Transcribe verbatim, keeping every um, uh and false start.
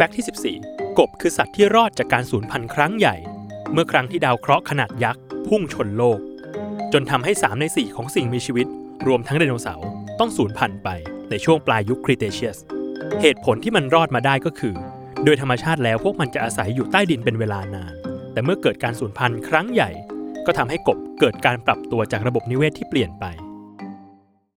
แฟกต์ที่สิบสี่กบคือสัตว์ที่รอดจากการสูญพันธุ์ครั้งใหญ่เมื่อครั้งที่ดาวเคราะห์ขนาดยักษ์พุ่งชนโลกจนทำให้สามในสี่ของสิ่งมีชีวิตรวมทั้งไดโนเสาร์ต้องสูญพันธุ์ไปในช่วงปลายยุคครีเทเชียสเหตุผลที่มันรอดมาได้ก็คือโดยธรรมชาติแล้วพวกมันจะอาศัยอยู่ใต้ดินเป็นเวลานานแต่เมื่อเกิดการสูญพันธุ์ครั้งใหญ่ก็ทำให้กบเกิดการปรับตัวจากระบบนิเวศที่เปลี่ยนไป